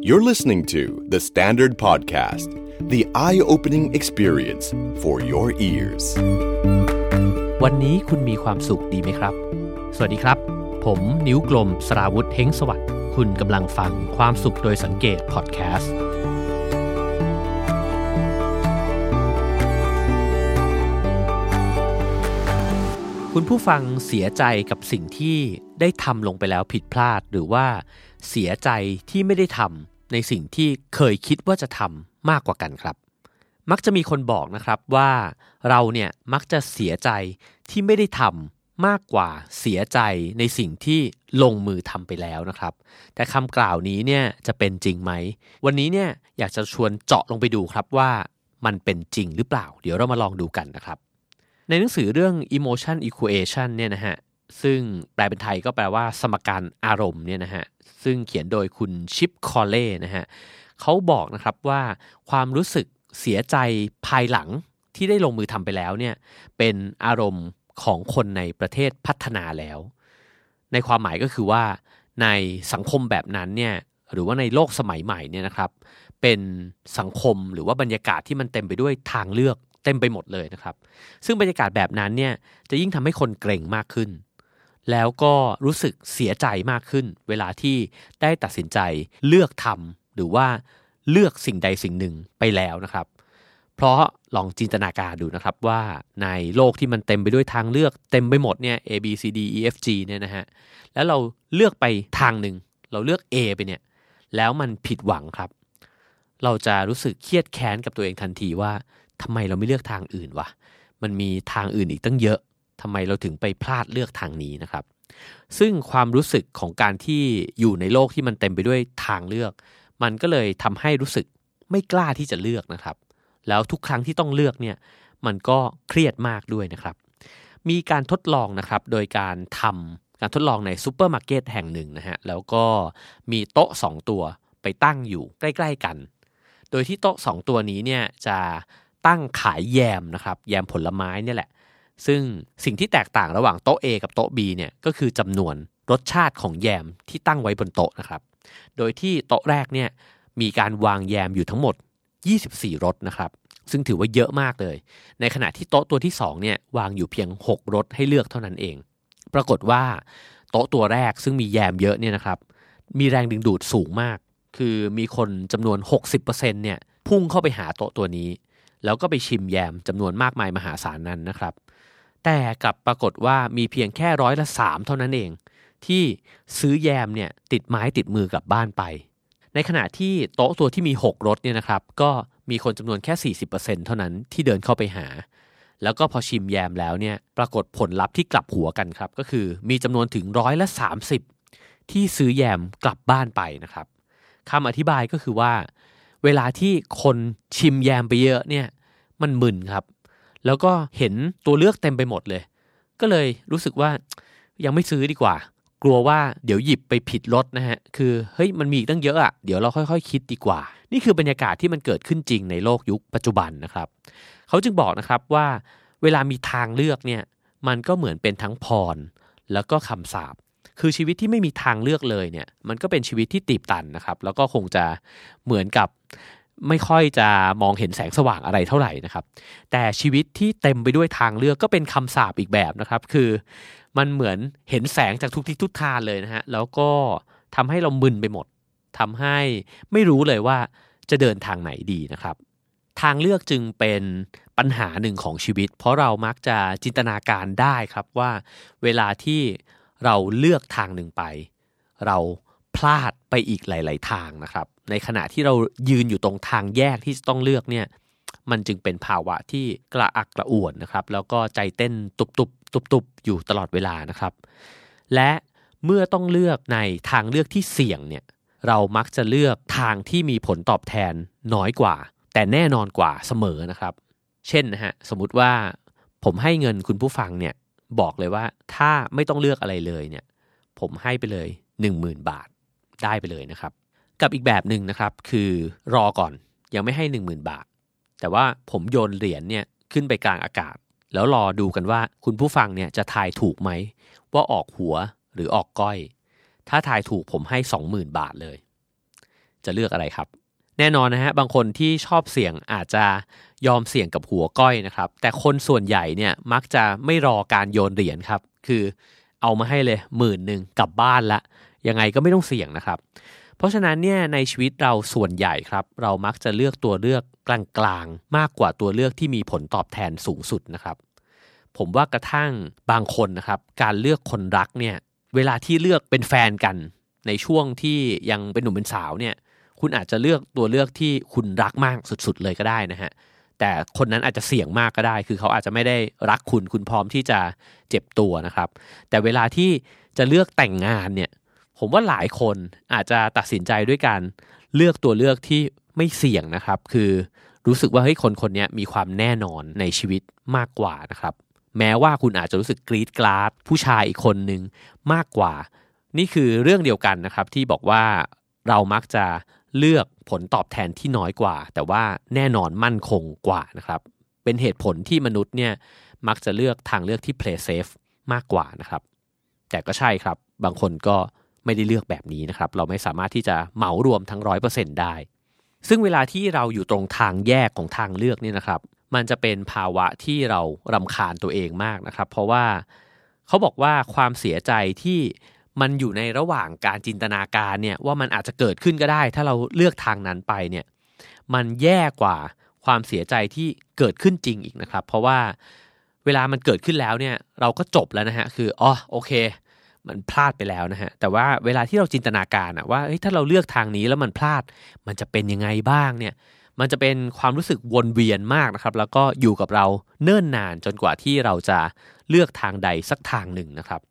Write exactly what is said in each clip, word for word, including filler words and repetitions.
You're listening to The Standard Podcast, the eye-opening experience for your ears. วันนี้คุณมีความสุขดีไหมครับสวัสดีครับผมนิ้วกลมสราวุธเฮงสวัสดิ์คุณกำลังฟังความสุขโดยสังเกตพอดแคสต์คุณผู้ฟังเสียใจกับสิ่งที่ได้ทำลงไปแล้วผิดพลาดหรือว่าเสียใจที่ไม่ได้ทำในสิ่งที่เคยคิดว่าจะทำมากกว่ากันครับมักจะมีคนบอกนะครับว่าเราเนี่ยมักจะเสียใจที่ไม่ได้ทำมากกว่าเสียใจในสิ่งที่ลงมือทำไปแล้วนะครับแต่คำกล่าวนี้เนี่ยจะเป็นจริงไหมวันนี้เนี่ยอยากจะชวนเจาะลงไปดูครับว่ามันเป็นจริงหรือเปล่าเดี๋ยวเรามาลองดูกันนะครับในหนังสือเรื่อง Emotion Equation เนี่ยนะฮะซึ่งแปลเป็นไทยก็แปลว่าสมการอารมณ์เนี่ยนะฮะซึ่งเขียนโดยคุณชิปคอลเล่นะฮะเขาบอกนะครับว่าความรู้สึกเสียใจภายหลังที่ได้ลงมือทำไปแล้วเนี่ยเป็นอารมณ์ของคนในประเทศพัฒนาแล้วในความหมายก็คือว่าในสังคมแบบนั้นเนี่ยหรือว่าในโลกสมัยใหม่เนี่ยนะครับเป็นสังคมหรือว่าบรรยากาศที่มันเต็มไปด้วยทางเลือกเต็มไปหมดเลยนะครับซึ่งบรรยากาศแบบนั้นเนี่ยจะยิ่งทำให้คนเกรงมากขึ้นแล้วก็รู้สึกเสียใจมากขึ้นเวลาที่ได้ตัดสินใจเลือกทำหรือว่าเลือกสิ่งใดสิ่งหนึ่งไปแล้วนะครับเพราะลองจินตนาการดูนะครับว่าในโลกที่มันเต็มไปด้วยทางเลือกเต็มไปหมดเนี่ย A B C D E F G เนี่ยนะฮะแล้วเราเลือกไปทางหนึ่งเราเลือก A ไปเนี่ยแล้วมันผิดหวังครับเราจะรู้สึกเครียดแค้นกับตัวเองทันทีว่าทำไมเราไม่เลือกทางอื่นวะมันมีทางอื่นอีกตั้งเยอะทำไมเราถึงไปพลาดเลือกทางนี้นะครับซึ่งความรู้สึกของการที่อยู่ในโลกที่มันเต็มไปด้วยทางเลือกมันก็เลยทำให้รู้สึกไม่กล้าที่จะเลือกนะครับแล้วทุกครั้งที่ต้องเลือกเนี่ยมันก็เครียดมากด้วยนะครับมีการทดลองนะครับโดยการทำการทดลองในซูเปอร์มาร์เก็ตแห่งหนึ่งนะฮะแล้วก็มีโต๊ะสองตัวไปตั้งอยู่ใกล้ๆกันโดยที่โต๊ะสองตัวนี้เนี่ยจะตั้งขายแยมนะครับแยมผลไม้เนี่ยแหละซึ่งสิ่งที่แตกต่างระหว่างโต๊ะ A กับโต๊ะ B เนี่ยก็คือจำนวนรสชาติของแยมที่ตั้งไว้บนโต๊ะนะครับโดยที่โต๊ะแรกเนี่ยมีการวางแยมอยู่ทั้งหมดยี่สิบสี่รสนะครับซึ่งถือว่าเยอะมากเลยในขณะที่โต๊ะตัวที่สองเนี่ยวางอยู่เพียงหกรสให้เลือกเท่านั้นเองปรากฏว่าโต๊ะตัวแรกซึ่งมีแยมเยอะเนี่ยนะครับมีแรงดึงดูดสูงมากคือมีคนจำนวน หกสิบเปอร์เซ็นต์ เนี่ยพุ่งเข้าไปหาโต๊ะตัวนี้แล้วก็ไปชิมแยมจำนวนมากมายมหาศาลนั้นนะครับแต่กลับปรากฏว่ามีเพียงแค่ร้อยละสามเท่านั้นเองที่ซื้อแยมเนี่ยติดไม้ติดมือกลับบ้านไปในขณะที่โต๊ะตัวที่มีหกรสเนี่ยนะครับก็มีคนจำนวนแค่ สี่สิบเปอร์เซ็นต์ เท่านั้นที่เดินเข้าไปหาแล้วก็พอชิมแยมแล้วเนี่ยปรากฏผลลัพธ์ที่กลับหัวกันครับก็คือมีจำนวนถึงร้อยละสามสิบที่ซื้อแยมกลับบ้านไปนะครับคำอธิบายก็คือว่าเวลาที่คนชิมแยมไปเยอะเนี่ยมันมึนครับแล้วก็เห็นตัวเลือกเต็มไปหมดเลยก็เลยรู้สึกว่ายังไม่ซื้อดีกว่ากลัวว่าเดี๋ยวหยิบไปผิดรสนะฮะคือเฮ้ยมันมีอีกตั้งเยอะอ่ะเดี๋ยวเราค่อยๆคิดดีกว่านี่คือบรรยากาศที่มันเกิดขึ้นจริงในโลกยุคปัจจุบันนะครับเขาจึงบอกนะครับว่าเวลามีทางเลือกเนี่ยมันก็เหมือนเป็นทั้งพรแล้วก็คำสาปคือชีวิตที่ไม่มีทางเลือกเลยเนี่ยมันก็เป็นชีวิตที่ตีบตันนะครับแล้วก็คงจะเหมือนกับไม่ค่อยจะมองเห็นแสงสว่างอะไรเท่าไหร่นะครับแต่ชีวิตที่เต็มไปด้วยทางเลือกก็เป็นคำสาปอีกแบบนะครับคือมันเหมือนเห็นแสงจากทุกทิศทุกทางเลยนะฮะแล้วก็ทำให้เรามึนไปหมดทำให้ไม่รู้เลยว่าจะเดินทางไหนดีนะครับทางเลือกจึงเป็นปัญหาหนึ่งของชีวิตเพราะเรามักจะจินตนาการได้ครับว่าเวลาที่เราเลือกทางหนึ่งไปเราพลาดไปอีกหลายๆทางนะครับในขณะที่เรายืนอยู่ตรงทางแยกที่ต้องเลือกเนี่ยมันจึงเป็นภาวะที่กระอักกระอ่วนนะครับแล้วก็ใจเต้นตุบๆตุบๆอยู่ตลอดเวลานะครับและเมื่อต้องเลือกในทางเลือกที่เสี่ยงเนี่ยเรามักจะเลือกทางที่มีผลตอบแทนน้อยกว่าแต่แน่นอนกว่าเสมอนะครับเช่นนะฮะสมมุติว่าผมให้เงินคุณผู้ฟังเนี่ยบอกเลยว่าถ้าไม่ต้องเลือกอะไรเลยเนี่ยผมให้ไปเลย หนึ่งหมื่น บาทได้ไปเลยนะครับกับอีกแบบหนึ่งนะครับคือรอก่อนยังไม่ให้ หนึ่งหมื่น บาทแต่ว่าผมโยนเหรียญเนี่ยขึ้นไปกลางอากาศแล้วรอดูกันว่าคุณผู้ฟังเนี่ยจะทายถูกไหมว่าออกหัวหรือออกก้อยถ้าทายถูกผมให้ สองหมื่น บาทเลย จะเลือกอะไรครับแน่นอนนะฮะบางคนที่ชอบเสี่ยงอาจจะยอมเสี่ยงกับหัวก้อยนะครับแต่คนส่วนใหญ่เนี่ยมักจะไม่รอการโยนเหรียญครับคือเอามาให้เลยหมื่นหนึ่งกลับบ้านละยังไงก็ไม่ต้องเสี่ยงนะครับเพราะฉะนั้นเนี่ยในชีวิตเราส่วนใหญ่ครับเรามักจะเลือกตัวเลือกกลางๆมากกว่าตัวเลือกที่มีผลตอบแทนสูงสุดนะครับผมว่ากระทั่งบางคนนะครับการเลือกคนรักเนี่ยเวลาที่เลือกเป็นแฟนกันในช่วงที่ยังเป็นหนุ่มเป็นสาวเนี่ยคุณอาจจะเลือกตัวเลือกที่คุณรักมากสุดๆเลยก็ได้นะฮะแต่คนนั้นอาจจะเสี่ยงมากก็ได้คือเขาอาจจะไม่ได้รักคุณคุณพร้อมที่จะเจ็บตัวนะครับแต่เวลาที่จะเลือกแต่งงานเนี่ยผมว่าหลายคนอาจจะตัดสินใจด้วยการเลือกตัวเลือกที่ไม่เสี่ยงนะครับคือรู้สึกว่าเฮ้ยคนคนนี้มีความแน่นอนในชีวิตมากกว่านะครับแม้ว่าคุณอาจจะรู้สึกกรี๊ดกราดผู้ชายอีกคนนึงมากกว่านี่คือเรื่องเดียวกันนะครับที่บอกว่าเรามักจะเลือกผลตอบแทนที่น้อยกว่าแต่ว่าแน่นอนมั่นคงกว่านะครับเป็นเหตุผลที่มนุษย์เนี่ยมักจะเลือกทางเลือกที่ play safe มากกว่านะครับแต่ก็ใช่ครับบางคนก็ไม่ได้เลือกแบบนี้นะครับเราไม่สามารถที่จะเหมารวมทั้ง ร้อยเปอร์เซ็นต์ ได้ซึ่งเวลาที่เราอยู่ตรงทางแยกของทางเลือกนี่นะครับมันจะเป็นภาวะที่เรารำคาญตัวเองมากนะครับเพราะว่าเขาบอกว่าความเสียใจที่มันอยู่ในระหว่างการจินตนาการเนี่ยว่ามันอาจจะเกิดขึ้นก็ได้ถ้าเราเลือกทางนั้นไปเนี่ยมันแย่กว่าความเสียใจที่เกิดขึ้นจริงอีกนะครับเพราะว่าเวลามันเกิดขึ้นแล้วเนี่ยเราก็จบแล้วนะฮะคืออ๋อโอเคมันพลาดไปแล้วนะฮะแต่ว่าเวลาที่เราจินตนาการอะว่าเฮ้ยถ้าเราเลือกทางนี้แล้วมันพลาดมันจะเป็นยังไงบ้างเนี่ยมันจะเป็นความรู้สึกวนเวียนมากนะครับแล้วก็อยู่กับเราเนิ่นนานจนกว่าที่เราจะเลือกทางใดสักทางหนึ่งนะครับ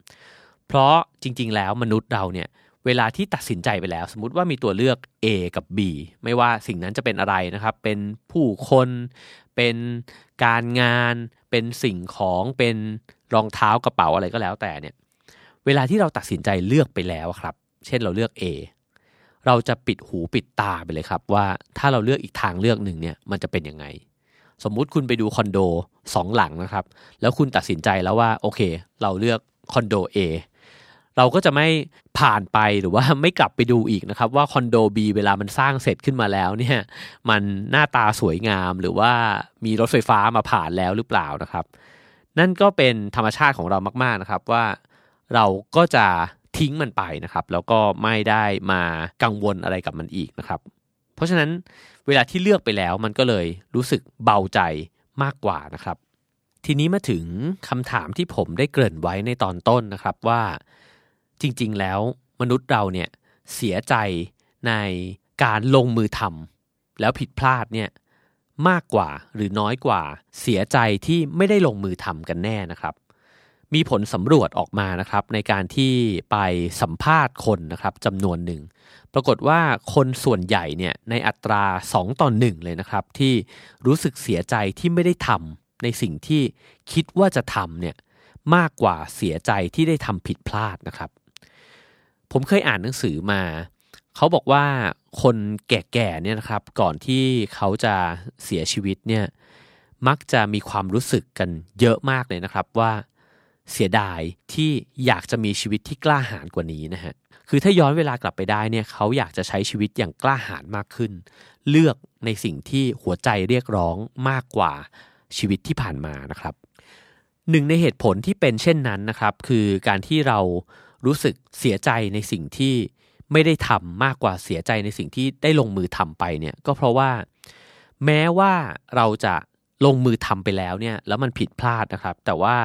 เพราะจริงๆแล้วมนุษย์เราเนี่ยเวลาที่ตัดสินใจไปแล้วสมมุติว่ามีตัวเลือก A กับ B ไม่ว่าสิ่งนั้นจะเป็นอะไรนะครับเป็นผู้คนเป็นการงานเป็นสิ่งของเป็นรองเท้ากระเป๋าอะไรก็แล้วแต่เนี่ยเวลาที่เราตัดสินใจเลือกไปแล้วครับเช่นเราเลือก A เราจะปิดหูปิดตาไปเลยครับว่าถ้าเราเลือกอีกทางเลือกหนึ่งเนี่ยมันจะเป็นยังไงสมมุติคุณไปดูคอนโดสองหลังนะครับแล้วคุณตัดสินใจแล้วว่าโอเคเราเลือกคอนโด Aเราก็จะไม่ผ่านไปหรือว่าไม่กลับไปดูอีกนะครับว่าคอนโด B เวลามันสร้างเสร็จขึ้นมาแล้วเนี่ยมันหน้าตาสวยงามหรือว่ามีรถไฟฟ้ามาผ่านแล้วหรือเปล่านะครับนั่นก็เป็นธรรมชาติของเรามากๆนะครับว่าเราก็จะทิ้งมันไปนะครับแล้วก็ไม่ได้มากังวลอะไรกับมันอีกนะครับเพราะฉะนั้นเวลาที่เลือกไปแล้วมันก็เลยรู้สึกเบาใจมากกว่านะครับทีนี้มาถึงคำถามที่ผมได้เกริ่นไว้ในตอนต้นนะครับว่าจริงๆแล้วมนุษย์เราเนี่ยเสียใจในการลงมือทำแล้วผิดพลาดเนี่ยมากกว่าหรือน้อยกว่าเสียใจที่ไม่ได้ลงมือทำกันแน่นะครับมีผลสำรวจออกมานะครับในการที่ไปสัมภาษณ์คนนะครับจำนวนหนึ่งปรากฏว่าคนส่วนใหญ่เนี่ยในอัตราสองต่อหนึ่งเลยนะครับที่รู้สึกเสียใจที่ไม่ได้ทำในสิ่งที่คิดว่าจะทำเนี่ยมากกว่าเสียใจที่ได้ทำผิดพลาดนะครับผมเคยอ่านหนังสือมาเขาบอกว่าคนแก่ๆเนี่ยนะครับก่อนที่เขาจะเสียชีวิตเนี่ยมักจะมีความรู้สึกกันเยอะมากเลยนะครับว่าเสียดายที่อยากจะมีชีวิตที่กล้าหาญกว่านี้นะฮะคือถ้าย้อนเวลากลับไปได้เนี่ยเขาอยากจะใช้ชีวิตอย่างกล้าหาญมากขึ้นเลือกในสิ่งที่หัวใจเรียกร้องมากกว่าชีวิตที่ผ่านมานะครับหนึ่งในเหตุผลที่เป็นเช่นนั้นนะครับคือการที่เรารู้สึกเสียใจในสิ่งที่ไม่ได้ทำมากกว่าเสียใจในสิ่งที่ได้ลงมือทำไปเนี่ยก็เพราะว่าแม้ว่าเราจะลงมือทำไปแล้วเนี่ยแล้วมันผิดพลาดนะครับแต่ว่า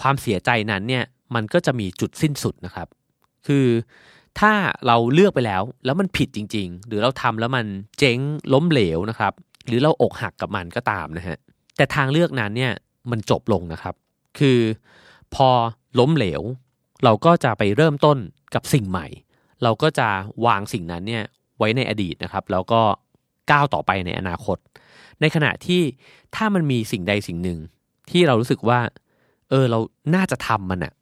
ความเสียใจนั้นเนี่ยมันก็จะมีจุดสิ้นสุดนะครับคือถ้าเราเลือกไปแล้วแล้วมันผิดจริงๆหรือเราทำแล้วมันเจ๊งล้มเหลวนะครับหรือเราอกหักกับมันก็ตามนะฮะแต่ทางเลือกนั้นเนี่ยมันจบลงนะครับคือพอล้มเหลวเราก็จะไปเริ่มต้นกับสิ่งใหม่เราก็จะวางสิ่งนั้นเนี่ยไว้ในอดีตนะครับแล้วก็ก้าวต่อไปในอนาคตในขณะที่ถ้ามันมีสิ่งใดสิ่งหนึ่งที่เรารู้สึกว่าเออเราน่าจะทำมันอะ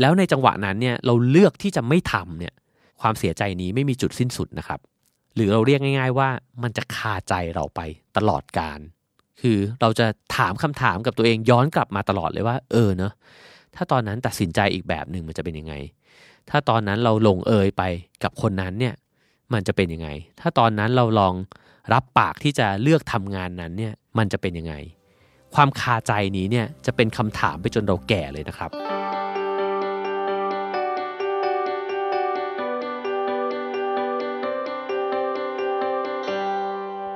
แล้วในจังหวะนั้นเนี่ยเราเลือกที่จะไม่ทำเนี่ยความเสียใจนี้ไม่มีจุดสิ้นสุดนะครับหรือเราเรียกง่ายๆว่ามันจะคาใจเราไปตลอดกาลคือเราจะถามคำถามกับตัวเองย้อนกลับมาตลอดเลยว่าเออเนอะถ้าตอนนั้นตัดสินใจอีกแบบหนึ่งมันจะเป็นยังไงถ้าตอนนั้นเราลงเอยไปกับคนนั้นเนี่ย มันจะเป็นยังไงถ้าตอนนั้นเราลองรับปากที่จะเลือกทำงานนั้นเนี่ยมันจะเป็นยังไงความคาใจนี้เนี่ยจะเป็นคำถามไปจนเราแก่เลยนะครับ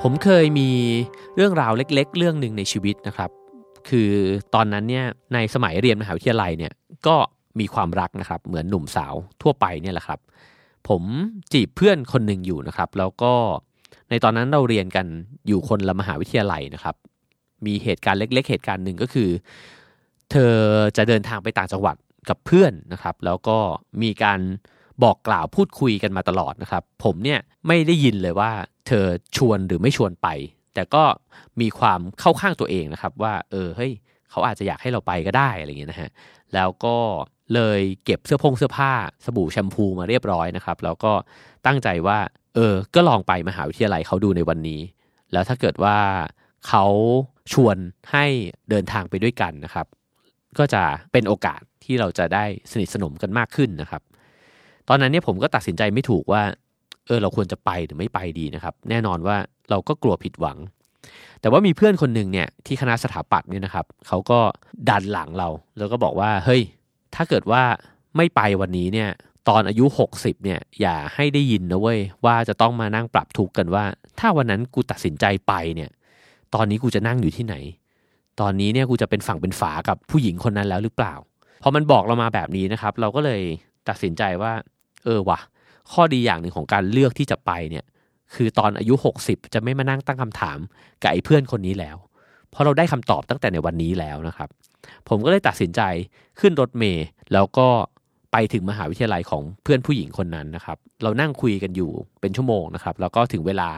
ผมเคยมีเรื่องราวเล็กๆเรื่องหนึ่งในชีวิตนะครับคือตอนนั้นเนี่ยในสมัยเรียนมหาวิทยาลัยเนี่ยก็มีความรักนะครับเหมือนหนุ่มสาวทั่วไปเนี่ยแหละครับผมจีบเพื่อนคนหนึ่งอยู่นะครับแล้วก็ในตอนนั้นเราเรียนกันอยู่คนละมหาวิทยาลัยนะครับมีเหตุการณ์เล็กๆเหตุการณ์หนึ่งก็คือเธอจะเดินทางไปต่างจังหวัดกับเพื่อนนะครับแล้วก็มีการบอกกล่าวพูดคุยกันมาตลอดนะครับผมเนี่ยไม่ได้ยินเลยว่าเธอชวนหรือไม่ชวนไปแต่ก็มีความเข้าข้างตัวเองนะครับว่าเออเฮ้ยเขาอาจจะอยากให้เราไปก็ได้อะไรอย่างเงี้ยนะฮะแล้วก็เลยเก็บเสื้อผงเสื้อผ้าสบู่แชมพูมาเรียบร้อยนะครับแล้วก็ตั้งใจว่าเออก็ลองไปมหาวิทยาลัยเขาดูในวันนี้แล้วถ้าเกิดว่าเขาชวนให้เดินทางไปด้วยกันนะครับก็จะเป็นโอกาสที่เราจะได้สนิทสนมกันมากขึ้นนะครับตอนนั้นเนี่ยผมก็ตัดสินใจไม่ถูกว่าเออเราควรจะไปหรือไม่ไปดีนะครับแน่นอนว่าเราก็กลัวผิดหวังแต่ว่ามีเพื่อนคนหนึ่งเนี่ยที่คณะสถาปัตย์เนี่ยนะครับเขาก็ดันหลังเราแล้วก็บอกว่าเฮ้ยถ้าเกิดว่าไม่ไปวันนี้เนี่ยตอนอายุหกสิบเนี่ยอย่าให้ได้ยินนะเว้ยว่าจะต้องมานั่งปรับทุกข์กันว่าถ้าวันนั้นกูตัดสินใจไปเนี่ยตอนนี้กูจะนั่งอยู่ที่ไหนตอนนี้เนี่ยกูจะเป็นฝั่งเป็นฝากับผู้หญิงคนนั้นแล้วหรือเปล่าพอมันบอกเรามาแบบนี้นะครับเราก็เลยตัดสินใจว่าเออว่ะข้อดีอย่างหนึ่งของการเลือกที่จะไปเนี่ยคือตอนอายุหกสิบจะไม่มานั่งตั้งคำถามกับไอ้เพื่อนคนนี้แล้วเพราะเราได้คำตอบตั้งแต่ในวันนี้แล้วนะครับผมก็เลยตัดสินใจขึ้นรถเมล์แล้วก็ไปถึงมหาวิทยาลัยของเพื่อนผู้หญิงคนนั้นนะครับเรานั่งคุยกันอยู่เป็นชั่วโมงนะครับแล้วก็ถึงเวลา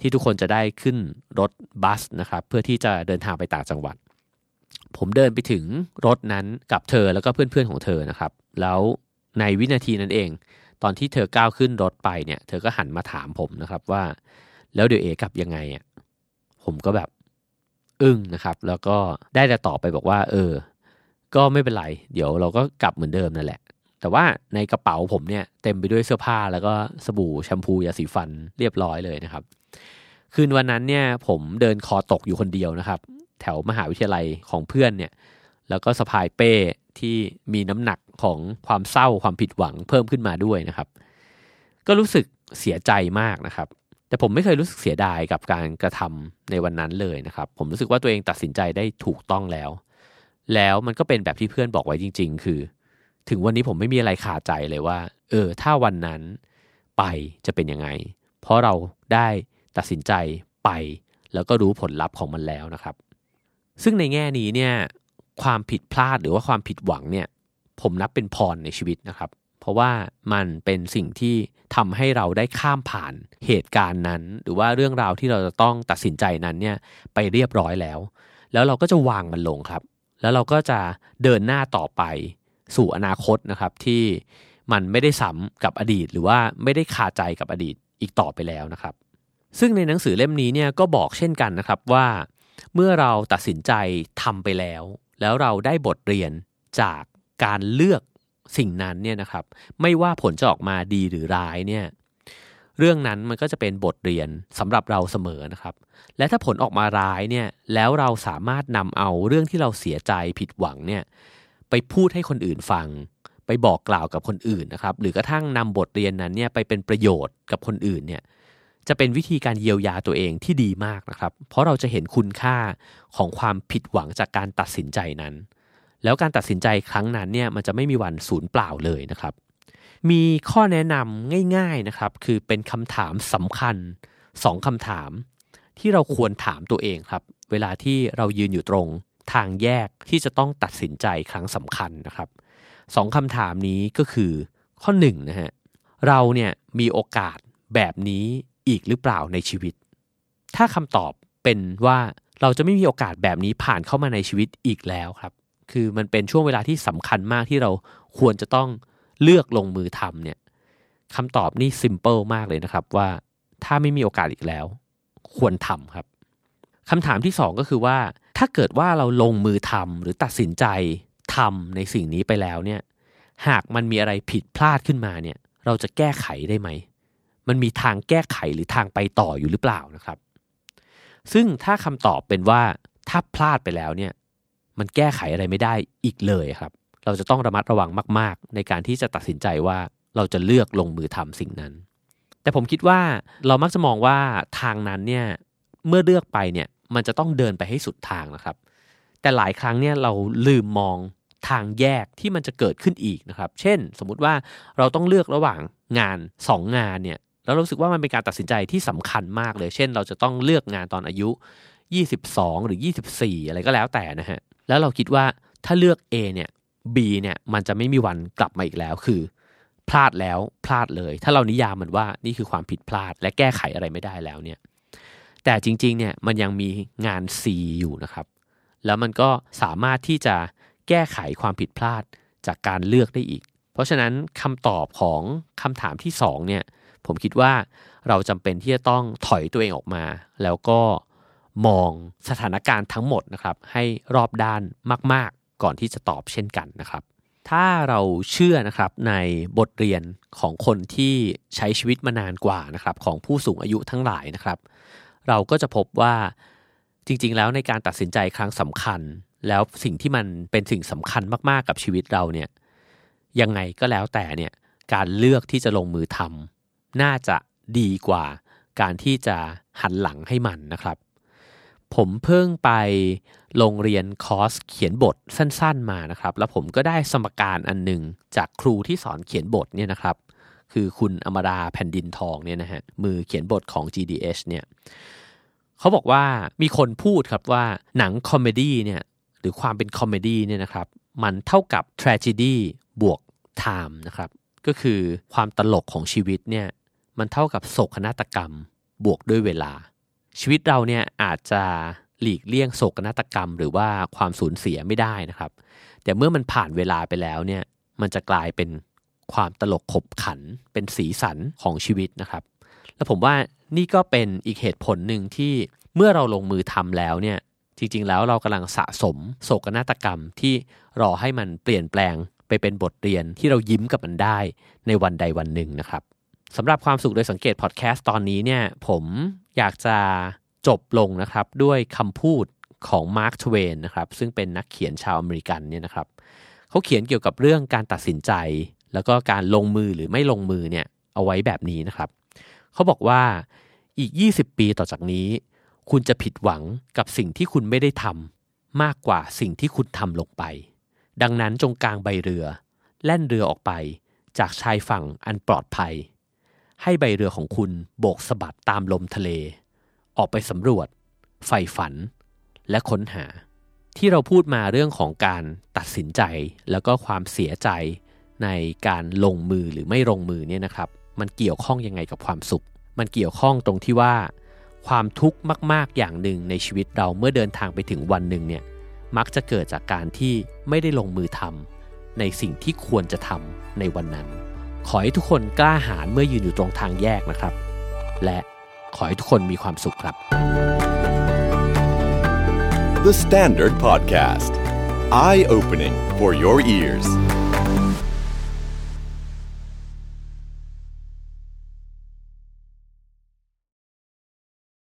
ที่ทุกคนจะได้ขึ้นรถบัสนะครับเพื่อที่จะเดินทางไปต่างจังหวัดผมเดินไปถึงรถนั้นกับเธอแล้วก็เพื่อนๆของเธอนะครับแล้วในวินาทีนั้นเองตอนที่เธอก้าวขึ้นรถไปเนี่ยเธอก็หันมาถามผมนะครับว่าแล้วเดี๋ยวเอกลับยังไงอ่ะผมก็แบบอึ้งนะครับแล้วก็ได้แต่ตอบไปบอกว่าเออก็ไม่เป็นไรเดี๋ยวเราก็กลับเหมือนเดิมนั่นแหละแต่ว่าในกระเป๋าผมเนี่ยเต็มไปด้วยเสื้อผ้าแล้วก็สบู่แชมพูยาสีฟันเรียบร้อยเลยนะครับคืนวันนั้นเนี่ยผมเดินคอตกอยู่คนเดียวนะครับแถวมหาวิทยาลัยของเพื่อนเนี่ยแล้วก็สะพายเป้ที่มีน้ำหนักของความเศร้าความผิดหวังเพิ่มขึ้นมาด้วยนะครับก็รู้สึกเสียใจมากนะครับแต่ผมไม่เคยรู้สึกเสียดายกับการกระทำในวันนั้นเลยนะครับผมรู้สึกว่าตัวเองตัดสินใจได้ถูกต้องแล้วแล้วมันก็เป็นแบบที่เพื่อนบอกไว้จริงๆคือถึงวันนี้ผมไม่มีอะไรคาใจเลยว่าเออถ้าวันนั้นไปจะเป็นยังไงเพราะเราได้ตัดสินใจไปแล้วก็รู้ผลลัพธ์ของมันแล้วนะครับซึ่งในแง่นี้เนี่ยความผิดพลาดหรือว่าความผิดหวังเนี่ยผมนับเป็นพรในชีวิตนะครับเพราะว่ามันเป็นสิ่งที่ทำให้เราได้ข้ามผ่านเหตุการณ์นั้นหรือว่าเรื่องราวที่เราจะต้องตัดสินใจนั้นเนี่ยไปเรียบร้อยแล้วแล้วเราก็จะวางมันลงครับแล้วเราก็จะเดินหน้าต่อไปสู่อนาคตนะครับที่มันไม่ได้ซ้ำกับอดีตหรือว่าไม่ได้คาใจกับอดีตอีกต่อไปแล้วนะครับซึ่งในหนังสือเล่มนี้เนี่ยก็บอกเช่นกันนะครับว่าเมื่อเราตัดสินใจทำไปแล้วแล้วเราได้บทเรียนจากการเลือกสิ่งนั้นเนี่ยนะครับไม่ว่าผลจะออกมาดีหรือร้ายเนี่ยเรื่องนั้นมันก็จะเป็นบทเรียนสำหรับเราเสมอนะครับและถ้าผลออกมาร้ายเนี่ยแล้วเราสามารถนำเอาเรื่องที่เราเสียใจผิดหวังเนี่ยไปพูดให้คนอื่นฟังไปบอกกล่าวกับคนอื่นนะครับหรือกระทั่งนำบทเรียนนั้นเนี่ยไปเป็นประโยชน์กับคนอื่นเนี่ยจะเป็นวิธีการเยียวยาตัวเองที่ดีมากนะครับเพราะเราจะเห็นคุณค่าของความผิดหวังจากการตัดสินใจนั้นแล้วการตัดสินใจครั้งนั้นเนี่ยมันจะไม่มีวันสูญเปล่าเลยนะครับมีข้อแนะนำง่ายๆนะครับคือเป็นคำถามสำคัญสองคำถามที่เราควรถามตัวเองครับเวลาที่เรายืนอยู่ตรงทางแยกที่จะต้องตัดสินใจครั้งสำคัญนะครับสองคำถามนี้ก็คือข้อหนึ่งนะฮะเราเนี่ยมีโอกาสแบบนี้อีกหรือเปล่าในชีวิตถ้าคำตอบเป็นว่าเราจะไม่มีโอกาสแบบนี้ผ่านเข้ามาในชีวิตอีกแล้วครับคือมันเป็นช่วงเวลาที่สำคัญมากที่เราควรจะต้องเลือกลงมือทำเนี่ยคำตอบนี่ซิมเปิลมากเลยนะครับว่าถ้าไม่มีโอกาสอีกแล้วควรทำครับคำถามที่สองก็คือว่าถ้าเกิดว่าเราลงมือทำหรือตัดสินใจทำในสิ่งนี้ไปแล้วเนี่ยหากมันมีอะไรผิดพลาดขึ้นมาเนี่ยเราจะแก้ไขได้ไหม มันมีทางแก้ไขหรือทางไปต่ออยู่หรือเปล่านะครับซึ่งถ้าคำตอบเป็นว่าถ้าพลาดไปแล้วเนี่ยมันแก้ไขอะไรไม่ได้อีกเลยครับเราจะต้องระมัดระวังมากๆในการที่จะตัดสินใจว่าเราจะเลือกลงมือทำสิ่งนั้นแต่ผมคิดว่าเรามักจะมองว่าทางนั้นเนี่ยเมื่อเลือกไปเนี่ยมันจะต้องเดินไปให้สุดทางนะครับแต่หลายครั้งเนี่ยเราลืมมองทางแยกที่มันจะเกิดขึ้นอีกนะครับเช่นสมมุติว่าเราต้องเลือกระหว่างงานสองงานเนี่ยแล้วรู้สึกว่ามันเป็นการตัดสินใจที่สำคัญมากเลยเช่นเราจะต้องเลือกงานตอนอายุยี่สิบสองหรือยี่สิบสี่อะไรก็แล้วแต่นะฮะแล้วเราคิดว่าถ้าเลือก A เนี่ย B เนี่ยมันจะไม่มีวันกลับมาอีกแล้วคือพลาดแล้วพลาดเลยถ้าเรานิยามมันว่านี่คือความผิดพลาดและแก้ไขอะไรไม่ได้แล้วเนี่ยแต่จริงๆเนี่ยมันยังมีงาน C อยู่นะครับแล้วมันก็สามารถที่จะแก้ไขความผิดพลาดจากการเลือกได้อีกเพราะฉะนั้นคำตอบของคำถามที่สองเนี่ยผมคิดว่าเราจำเป็นที่จะต้องถอยตัวเองออกมาแล้วก็มองสถานการณ์ทั้งหมดนะครับให้รอบด้านมากๆก่อนที่จะตอบเช่นกันนะครับถ้าเราเชื่อนะครับในบทเรียนของคนที่ใช้ชีวิตมานานกว่านะครับของผู้สูงอายุทั้งหลายนะครับเราก็จะพบว่าจริงๆแล้วในการตัดสินใจครั้งสำคัญแล้วสิ่งที่มันเป็นสิ่งสำคัญมากๆกับชีวิตเราเนี่ยยังไงก็แล้วแต่เนี่ยการเลือกที่จะลงมือทำน่าจะดีกว่าการที่จะหันหลังให้มันนะครับผมเพิ่งไปลงเรียนคอร์สเขียนบทสั้นๆมานะครับแล้วผมก็ได้สมการอันนึงจากครูที่สอนเขียนบทเนี่ยนะครับคือคุณอมราแผ่นดินทองเนี่ยนะฮะมือเขียนบทของ จี ดี เอช เนี่ยเขาบอกว่ามีคนพูดครับว่าหนังคอมเมดี้เนี่ยหรือความเป็นคอมเมดี้เนี่ยนะครับมันเท่ากับ tragedy บวก time นะครับก็คือความตลกของชีวิตเนี่ยมันเท่ากับโศกนาฏกรรมบวกด้วยเวลาชีวิตเราเนี่ยอาจจะหลีกเลี่ยงโศกนาฏกรรมหรือว่าความสูญเสียไม่ได้นะครับแต่เมื่อมันผ่านเวลาไปแล้วเนี่ยมันจะกลายเป็นความตลกขบขันเป็นสีสันของชีวิตนะครับและผมว่านี่ก็เป็นอีกเหตุผลหนึ่งที่เมื่อเราลงมือทำแล้วเนี่ยจริงๆแล้วเรากำลังสะสมโศกนาฏกรรมที่รอให้มันเปลี่ยนแปลงไปเป็นบทเรียนที่เรายิ้มกับมันได้ในวันใดวันหนึ่งนะครับสำหรับความสุขโดยสังเกตพอดแคสต์ตอนนี้เนี่ยผมอยากจะจบลงนะครับด้วยคำพูดของมาร์ค ทเวน นะครับซึ่งเป็นนักเขียนชาวอเมริกันเนี่ยนะครับเขาเขียนเกี่ยวกับเรื่องการตัดสินใจแล้วก็การลงมือหรือไม่ลงมือเนี่ยเอาไว้แบบนี้นะครับเขาบอกว่าอีกยี่สิบปีต่อจากนี้คุณจะผิดหวังกับสิ่งที่คุณไม่ได้ทำมากกว่าสิ่งที่คุณทำลงไปดังนั้นจงกางใบเรือแล่นเรือออกไปจากชายฝั่งอันปลอดภัยให้ใบเรือของคุณโบกสะบัดตามลมทะเลออกไปสำรวจใฝ่ฝันและค้นหาที่เราพูดมาเรื่องของการตัดสินใจแล้วก็ความเสียใจในการลงมือหรือไม่ลงมือเนี่ยนะครับมันเกี่ยวข้องยังไงกับความสุขมันเกี่ยวข้องตรงที่ว่าความทุกข์มากๆอย่างหนึ่งในชีวิตเราเมื่อเดินทางไปถึงวันหนึ่งเนี่ยมักจะเกิดจากการที่ไม่ได้ลงมือทำในสิ่งที่ควรจะทำในวันนั้นขอให้ทุกคนกล้าหาญเมื่อยืนอยู่ตรงทางแยกนะครับและขอให้ทุกคนมีความสุขครับ The Standard Podcast Eye Opening for Your Ears